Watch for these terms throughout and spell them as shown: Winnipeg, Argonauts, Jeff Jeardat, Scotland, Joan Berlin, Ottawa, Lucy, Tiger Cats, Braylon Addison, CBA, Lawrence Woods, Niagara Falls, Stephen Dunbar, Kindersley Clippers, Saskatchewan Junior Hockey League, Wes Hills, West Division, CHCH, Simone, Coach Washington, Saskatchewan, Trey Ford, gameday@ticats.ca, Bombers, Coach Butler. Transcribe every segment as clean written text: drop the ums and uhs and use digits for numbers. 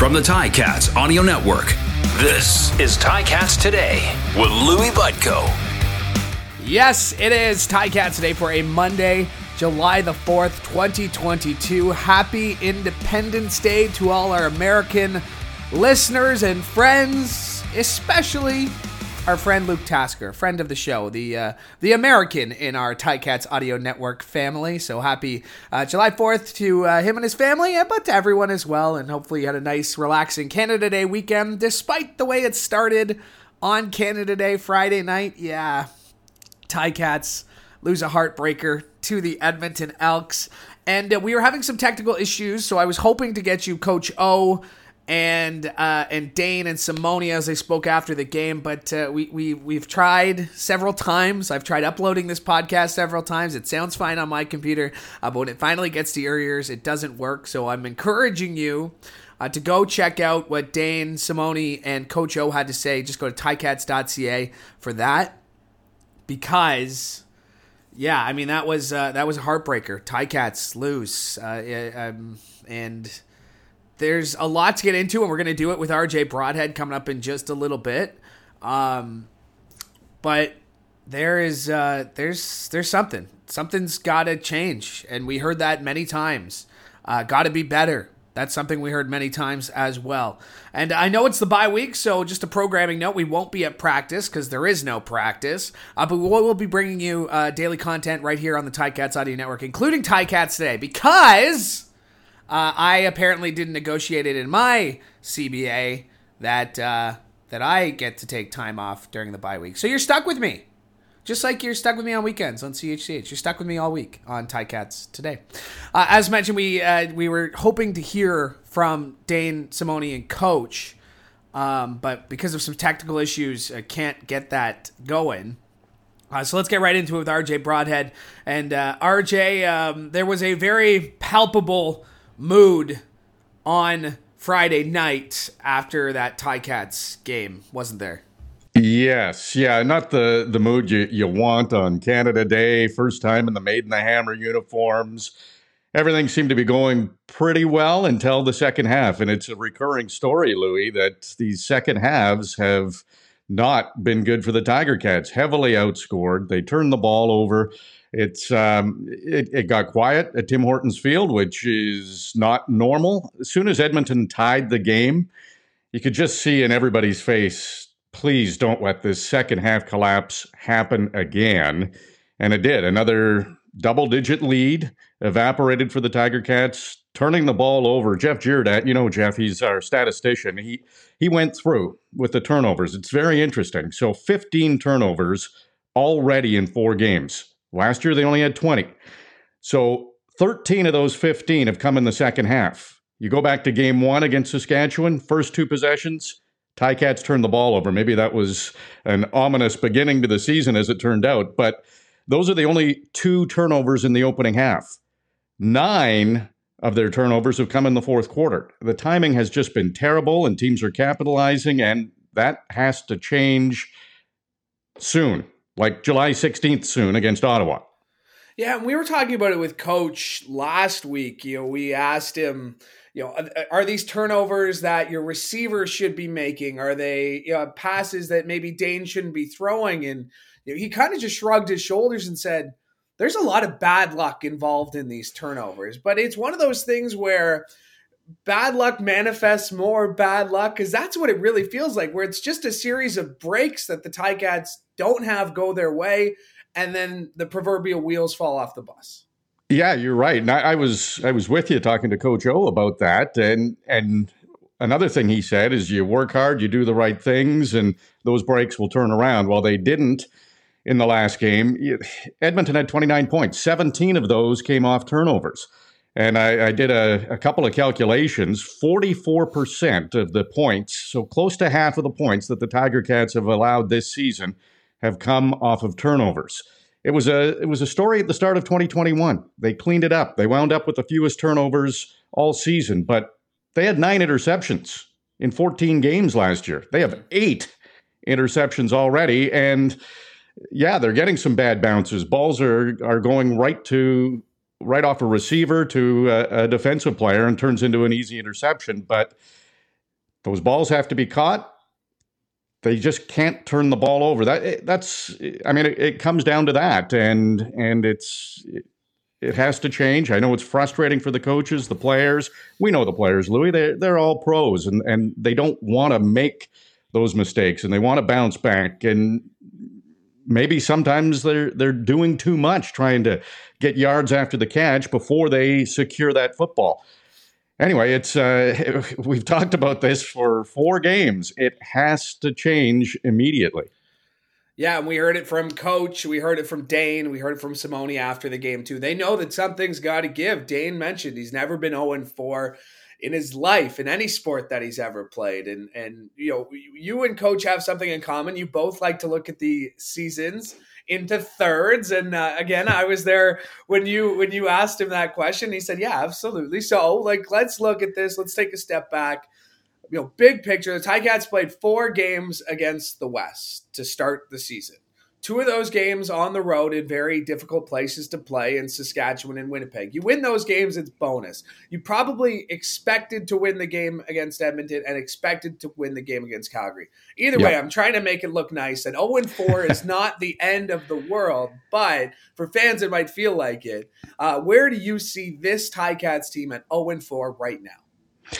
From the Tiger Cats Audio Network, this is Tiger Cats Today with Louis Budko. Yes, it is Tiger Cats Today for a Monday, July the 4th, 2022. Happy Independence Day to all our American listeners and friends, especially our friend Luke Tasker, friend of the show, the American in our Ticats Audio Network family. So happy July 4th to him and his family, but to everyone as well. And hopefully you had a nice, relaxing Canada Day weekend, despite the way it started on Canada Day Friday night. Yeah, Ticats lose a heartbreaker to the Edmonton Elks. And we were having some technical issues, so I was hoping to get you Coach O and Dane and Simone as they spoke after the game, but we've tried several times. I've tried uploading this podcast several times. It sounds fine on my computer, but when it finally gets to your ears, it doesn't work. So I'm encouraging you to go check out what Dane, Simone, and Coach O had to say. Just go to ticats.ca for that, because yeah, I mean, that was a heartbreaker. Ticats lose, and there's a lot to get into, and we're going to do it with RJ Broadhead coming up in just a little bit. But there's something. Something's got to change, and we heard that many times. Got to be better. That's something we heard many times as well. And I know it's the bye week, so just a programming note, we won't be at practice because there is no practice. But we will be bringing you daily content right here on the Ticats Audio Network, including Ticats Today, because I apparently didn't negotiate it in my CBA that I get to take time off during the bye week. So you're stuck with me. Just like you're stuck with me on weekends on CHCH. You're stuck with me all week on Ticats Today. As mentioned, we were hoping to hear from Dane, Simone, and Coach, but because of some technical issues, I can't get that going. So let's get right into it with RJ Broadhead. And RJ, there was a very palpable mood on Friday night after that Ticats game, wasn't there? Yes, yeah, not the mood you want on Canada Day. First time in the Maid and the Hammer uniforms. Everything seemed to be going pretty well until the second half, and it's a recurring story, Louis, that these second halves have not been good for the Tiger Cats. Heavily outscored. They turned the ball over. It's it got quiet at Tim Hortons Field, which is not normal. As soon as Edmonton tied the game, you could just see in everybody's face, please don't let this second half collapse happen again. And it did. Another double-digit lead evaporated for the Tiger Cats, turning the ball over. Jeff Jeardat, you know Jeff, he's our statistician. He went through with the turnovers. It's very interesting. So 15 turnovers already in 4 games. Last year, they only had 20. So 13 of those 15 have come in the second half. You go back to game 1 against Saskatchewan, first 2 possessions, Ticats turned the ball over. Maybe that was an ominous beginning to the season, as it turned out, but those are the only 2 turnovers in the opening half. 9 of their turnovers have come in the fourth quarter. The timing has just been terrible, and teams are capitalizing, and that has to change soon. Like July 16th soon against Ottawa. Yeah, we were talking about it with Coach last week. You know, we asked him, you know, are these turnovers that your receivers should be making? Are they, you know, passes that maybe Dane shouldn't be throwing? And you know, he kind of just shrugged his shoulders and said, there's a lot of bad luck involved in these turnovers. But it's one of those things where bad luck manifests more bad luck, because that's what it really feels like, where it's just a series of breaks that the Ticats don't have go their way, and then the proverbial wheels fall off the bus. Yeah, you're right. And I was with you talking to Coach O about that. And another thing he said is you work hard, you do the right things, and those breaks will turn around. Well, they didn't in the last game. Edmonton had 29 points. 17 of those came off turnovers. And I did a couple of calculations. 44% of the points, so close to half of the points that the Tiger Cats have allowed this season, have come off of turnovers. It was a story at the start of 2021. They cleaned it up. They wound up with the fewest turnovers all season, but they had 9 interceptions in 14 games last year. They have 8 interceptions already, and yeah, they're getting some bad bounces. Balls are going right off a receiver to a defensive player and turns into an easy interception. But Those balls have to be caught. They just can't turn the ball over. That's I mean, it comes down to that, and it has to change. I know it's frustrating for the coaches, the players. We know the players, Louis. They're all pros, and they don't want to make those mistakes, and they want to bounce back. And maybe sometimes they're doing too much, trying to get yards after the catch before they secure that football. Anyway, it's we've talked about this for 4 games. It has to change immediately. Yeah, and we heard it from Coach. We heard it from Dane. We heard it from Simone after the game, too. They know that something's got to give. Dane mentioned he's never been 0-4 in his life, in any sport that he's ever played. And you know, you and Coach have something in common. You both like to look at the seasons into thirds. And again, I was there when you asked him that question. He said, yeah, absolutely. So, like, let's look at this. Let's take a step back. You know, big picture, the Ticats played 4 games against the West to start the season. 2 of those games on the road in very difficult places to play in Saskatchewan and Winnipeg. You win those games, it's bonus. You probably expected to win the game against Edmonton and expected to win the game against Calgary. Either way, I'm trying to make it look nice. And 0-4 is not the end of the world, but for fans, it might feel like it. Where do you see this Ticats team at 0-4 right now?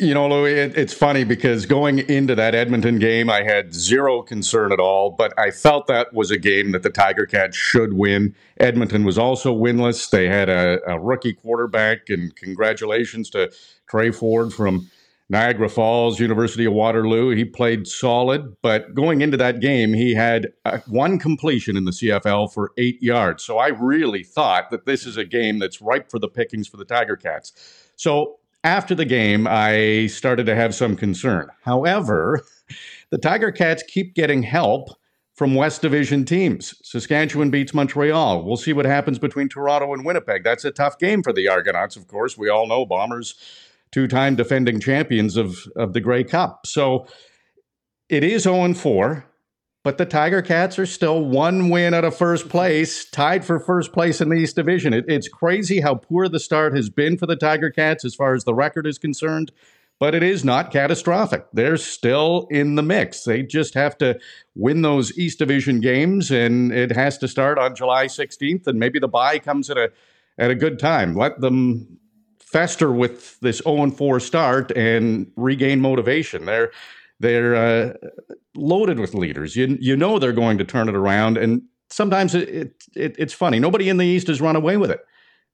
You know, Louis, it's funny because going into that Edmonton game, I had zero concern at all, but I felt that was a game that the Tiger Cats should win. Edmonton was also winless. They had a rookie quarterback, and congratulations to Trey Ford from Niagara Falls, University of Waterloo. He played solid, but going into that game, he had 1 completion in the CFL for 8 yards. So I really thought that this is a game that's ripe for the pickings for the Tiger Cats. So after the game, I started to have some concern. However, the Tiger Cats keep getting help from West Division teams. Saskatchewan beats Montreal. We'll see what happens between Toronto and Winnipeg. That's a tough game for the Argonauts, of course. We all know Bombers, 2-time defending champions of the Grey Cup. So it is 0-4, but the Tiger Cats are still 1 win out of first place, tied for first place in the East Division. It's crazy how poor the start has been for the Tiger Cats as far as the record is concerned, but it is not catastrophic. They're still in the mix. They just have to win those East Division games, and it has to start on July 16th, and maybe the bye comes at a good time. Let them fester with this 0-4 start and regain motivation. They're loaded with leaders. You know they're going to turn it around, and sometimes it's funny. Nobody in the East has run away with it,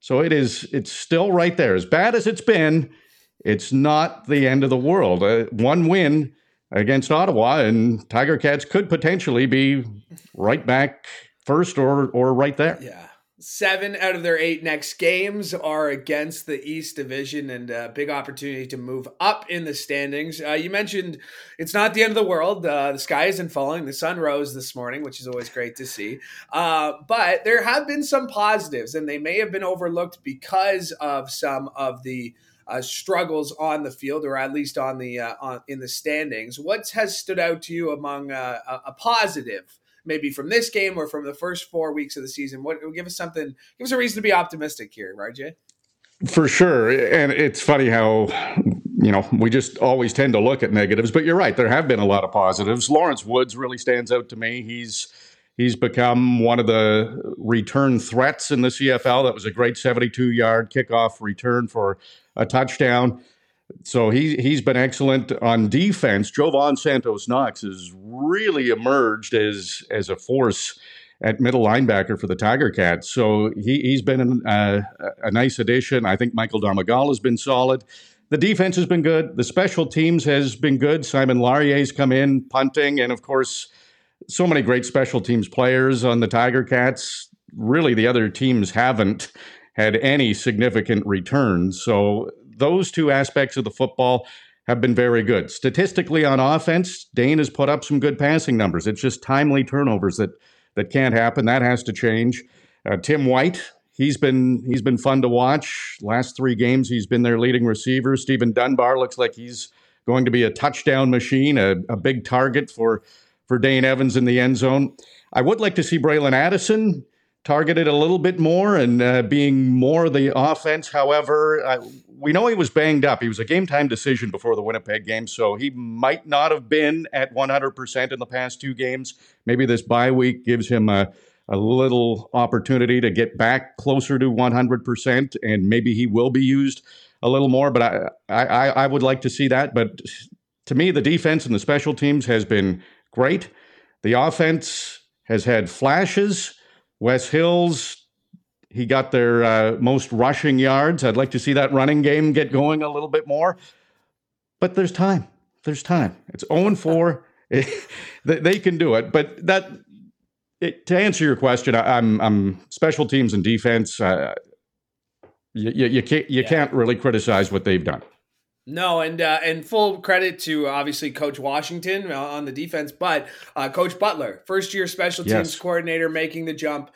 so it's still right there. As bad as it's been, it's not the end of the world. 1 win against Ottawa, and Tiger Cats could potentially be right back first or right there. Yeah. 7 out of their 8 next games are against the East Division, and a big opportunity to move up in the standings. You mentioned it's not the end of the world. The sky isn't falling. The sun rose this morning, which is always great to see. But there have been some positives, and they may have been overlooked because of some of the struggles on the field, or at least on the in the standings. What has stood out to you among a positive? Maybe from this game or from the first 4 weeks of the season? What give us something? Give us a reason to be optimistic here, RJ. For sure, and it's funny how we just always tend to look at negatives, but you're right. There have been a lot of positives. Lawrence Woods really stands out to me. He's become one of the return threats in the CFL. That was a great 72-yard kickoff return for a touchdown. So he's been excellent on defense. Jovan Santos Knox has really emerged as a force at middle linebacker for the Tiger Cats. So he's been a nice addition. I think Michael Darmagal has been solid. The defense has been good. The special teams has been good. Simon Larrier's come in, punting, and of course, so many great special teams players on the Tiger Cats. Really, the other teams haven't had any significant returns. So those 2 aspects of the football have been very good. Statistically on offense, Dane has put up some good passing numbers. It's just timely turnovers that can't happen. That has to change. Tim White, he's been fun to watch. Last 3 games, he's been their leading receiver. Stephen Dunbar looks like he's going to be a touchdown machine, a big target for Dane Evans in the end zone. I would like to see Braylon Addison targeted a little bit more and being more of the offense. However, we know he was banged up. He was a game-time decision before the Winnipeg game, so he might not have been at 100% in the past two games. Maybe this bye week gives him a little opportunity to get back closer to 100%, and maybe he will be used a little more, but I would like to see that. But to me, the defense and the special teams has been great. The offense has had flashes. Wes Hills, he got their most rushing yards. I'd like to see that running game get going a little bit more. But there's time. There's time. It's 0-4. They can do it. But that, to answer your question, I'm special teams and defense. You can't really criticize what they've done. No, and full credit to obviously Coach Washington on the defense, but Coach Butler, first-year special teams coordinator, making the jump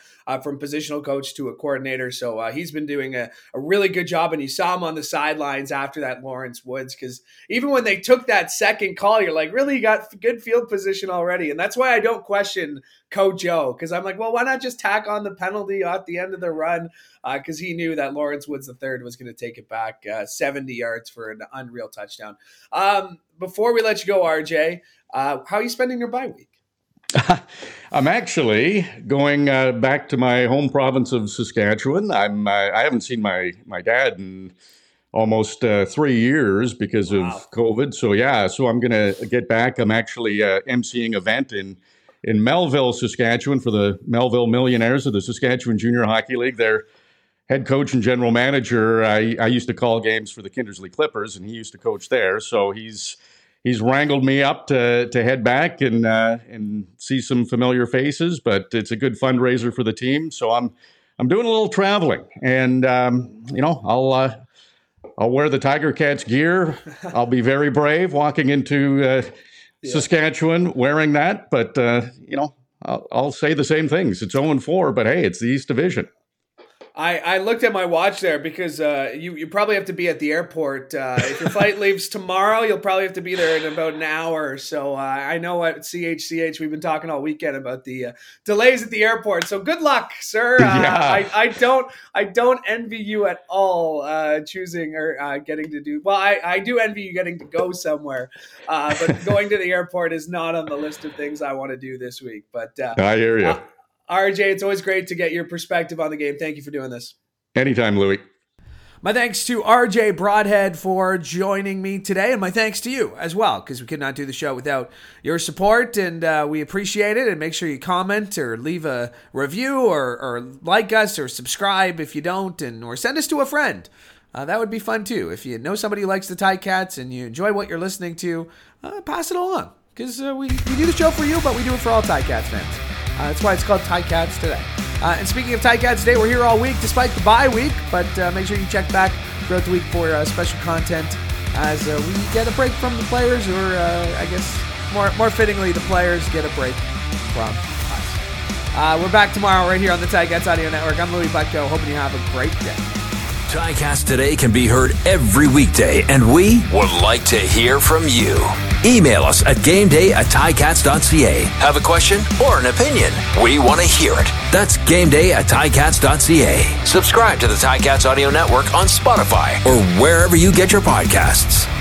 from positional coach to a coordinator. So he's been doing a really good job, and you saw him on the sidelines after that Lawrence Woods, because even when they took that second call, you're like, really, you got good field position already. And that's why I don't question Coach O, because I'm like, well, why not just tack on the penalty at the end of the run? Because he knew that Lawrence Woods III was going to take it back 70 yards for an unreal touchdown. Before we let you go, RJ, how are you spending your bye week? I'm actually going back to my home province of Saskatchewan. I haven't seen my dad in almost 3 years because of COVID. So I'm going to get back. I'm actually emceeing an event in Melville, Saskatchewan, for the Melville Millionaires of the Saskatchewan Junior Hockey League. Their head coach and general manager, I used to call games for the Kindersley Clippers, and he used to coach there. So he's wrangled me up to head back and see some familiar faces, but it's a good fundraiser for the team. So I'm doing a little traveling, and I'll wear the Tiger Cats gear. I'll be very brave walking into Saskatchewan wearing that, but I'll say the same things. It's 0-4, but hey, it's the East Division. I looked at my watch there because you probably have to be at the airport. If your flight leaves tomorrow, you'll probably have to be there in about an hour or so. I know at CHCH, we've been talking all weekend about the delays at the airport. So good luck, sir. I don't envy you at all choosing or getting to do – well, I do envy you getting to go somewhere. But going to the airport is not on the list of things I want to do this week. But I hear you. RJ, it's always great to get your perspective on the game. Thank you for doing this. Anytime, Louis. My thanks to RJ Broadhead for joining me today, and my thanks to you as well, because we could not do the show without your support, and we appreciate it. And make sure you comment or leave a review or like us or subscribe if you don't, or send us to a friend. That would be fun too. If you know somebody who likes the Ticats and you enjoy what you're listening to, pass it along, because we do the show for you, but we do it for all Ticats fans. That's why it's called Ticats Today. And speaking of Ticats Today, we're here all week despite the bye week, but make sure you check back throughout the week for special content as we get a break from the players, or I guess more fittingly, the players get a break from us. We're back tomorrow right here on the Ticats Audio Network. I'm Louis Budko, hoping you have a great day. Ticats Today can be heard every weekday, and we would like to hear from you. Email us at gameday@ticats.ca. Have a question or an opinion? We want to hear it. That's gameday@ticats.ca. Subscribe to the Ticats Audio Network on Spotify or wherever you get your podcasts.